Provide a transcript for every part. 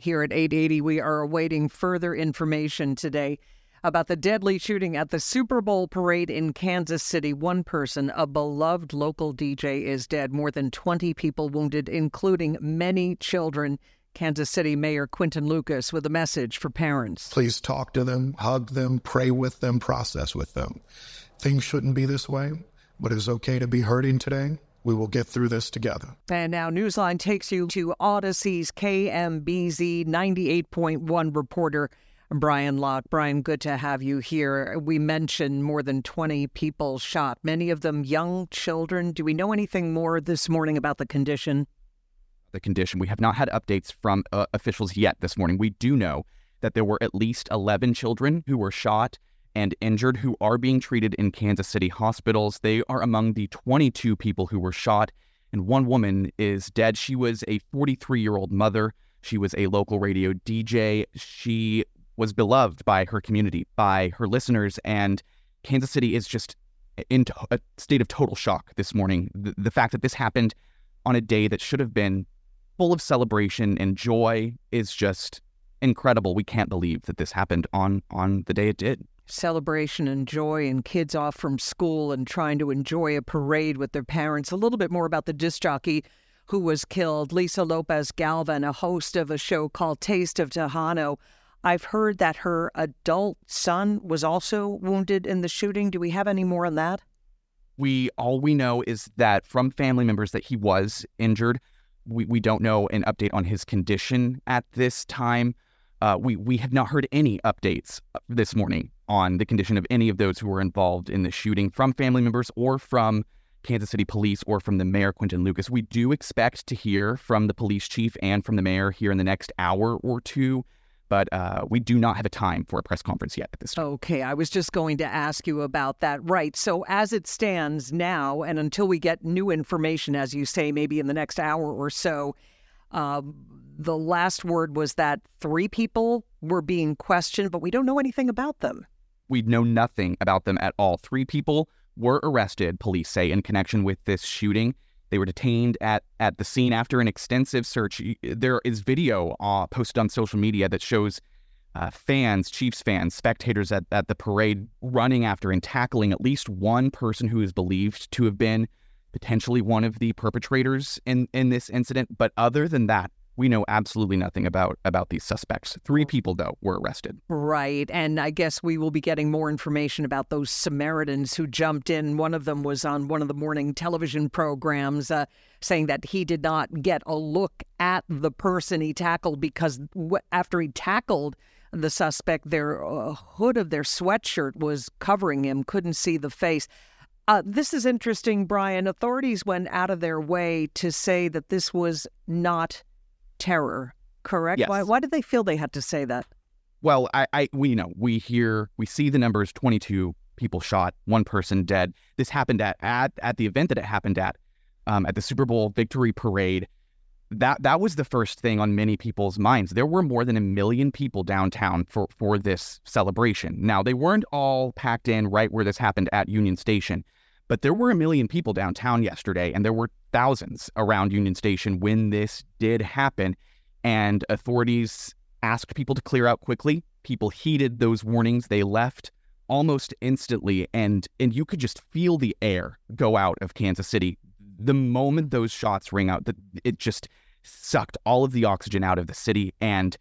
Here at 880, we are awaiting further information today about the deadly shooting at the Super Bowl parade in Kansas City. One person, a beloved local DJ, is dead. More than 20 people wounded, including many children. Kansas City Mayor Quinton Lucas with a message for parents. Please talk to them, hug them, pray with them, process with them. Things shouldn't be this way, but it's okay to be hurting today. We will get through this together. And now Newsline takes you to Odyssey's KMBZ 98.1 reporter Brian Lock. Brian, good to have you here. We mentioned more than 20 people shot, many of them young children. Do we know anything more this morning about the condition? We have not had updates from officials yet this morning. We do know that there were at least 11 children who were shot and injured who are being treated in Kansas City hospitals. They are among the 22 people who were shot, and one woman is dead. She was a 43-year-old mother. She was a local radio DJ. She was beloved by her community, by her listeners, and Kansas City is just in a state of total shock this morning. The fact that this happened on a day that should have been full of celebration and joy is just incredible. We can't believe that this happened on the day it did. Celebration and joy and kids off from school and trying to enjoy a parade with their parents. A little bit more about the disc jockey who was killed, Lisa Lopez Galvan, a host of a show called Taste of Tejano. I've heard that her adult son was also wounded in the shooting. Do we have any more on that? All we know is that from family members that he was injured. We don't know an update on his condition at this time. We have not heard any updates this morning on the condition of any of those who were involved in the shooting from family members or from Kansas City police or from the mayor, Quinton Lucas. We do expect to hear from the police chief and from the mayor here in the next hour or two, but we do not have a time for a press conference yet at this time. Okay, I was just going to ask you about that. Right, so as it stands now, and until we get new information, as you say, maybe in the next hour or so, the last word was that 3 people were being questioned, but we don't know anything about them. We know nothing about them at all. 3 people were arrested, police say, in connection with this shooting. They were detained at the scene after an extensive search. There is video posted on social media that shows fans, Chiefs fans, spectators at the parade running after and tackling at least one person who is believed to have been potentially one of the perpetrators in this incident. But other than that, we know absolutely nothing about these suspects. 3 people, though, were arrested. Right. And I guess we will be getting more information about those Samaritans who jumped in. One of them was on one of the morning television programs saying that he did not get a look at the person he tackled because after he tackled the suspect, their hood of their sweatshirt was covering him, couldn't see the face. This is interesting, Brian. Authorities went out of their way to say that this was not terror, correct? Yes. Why did they feel they had to say that? Well, we see the numbers, 22 people shot, 1 person dead. This happened at the event that it happened at the Super Bowl victory parade. That was the first thing on many people's minds. There were more than 1 million people downtown for this celebration. Now, they weren't all packed in right where this happened at Union Station, but there were 1 million people downtown yesterday, and there were thousands around Union Station when this did happen, and authorities asked people to clear out quickly. People heeded those warnings. They left almost instantly, and you could just feel the air go out of Kansas City. The moment those shots rang out, it just sucked all of the oxygen out of the city, and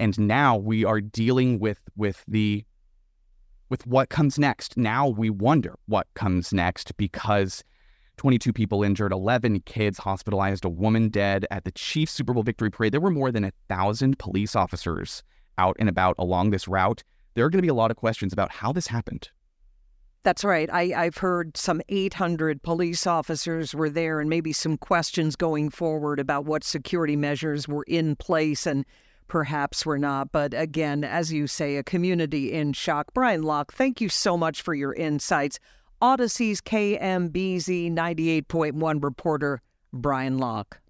now we are dealing with what comes next. Now we wonder what comes next, because 22 people injured, 11 kids hospitalized, a woman dead at the Chiefs Super Bowl victory parade. There were more than 1,000 police officers out and about along this route. There are going to be a lot of questions about how this happened. That's right. I've heard some 800 police officers were there, and maybe some questions going forward about what security measures were in place and perhaps were not. But again, as you say, a community in shock. Brian Lock, thank you so much for your insights. Odyssey's KMBZ 98.1 reporter Brian Lock.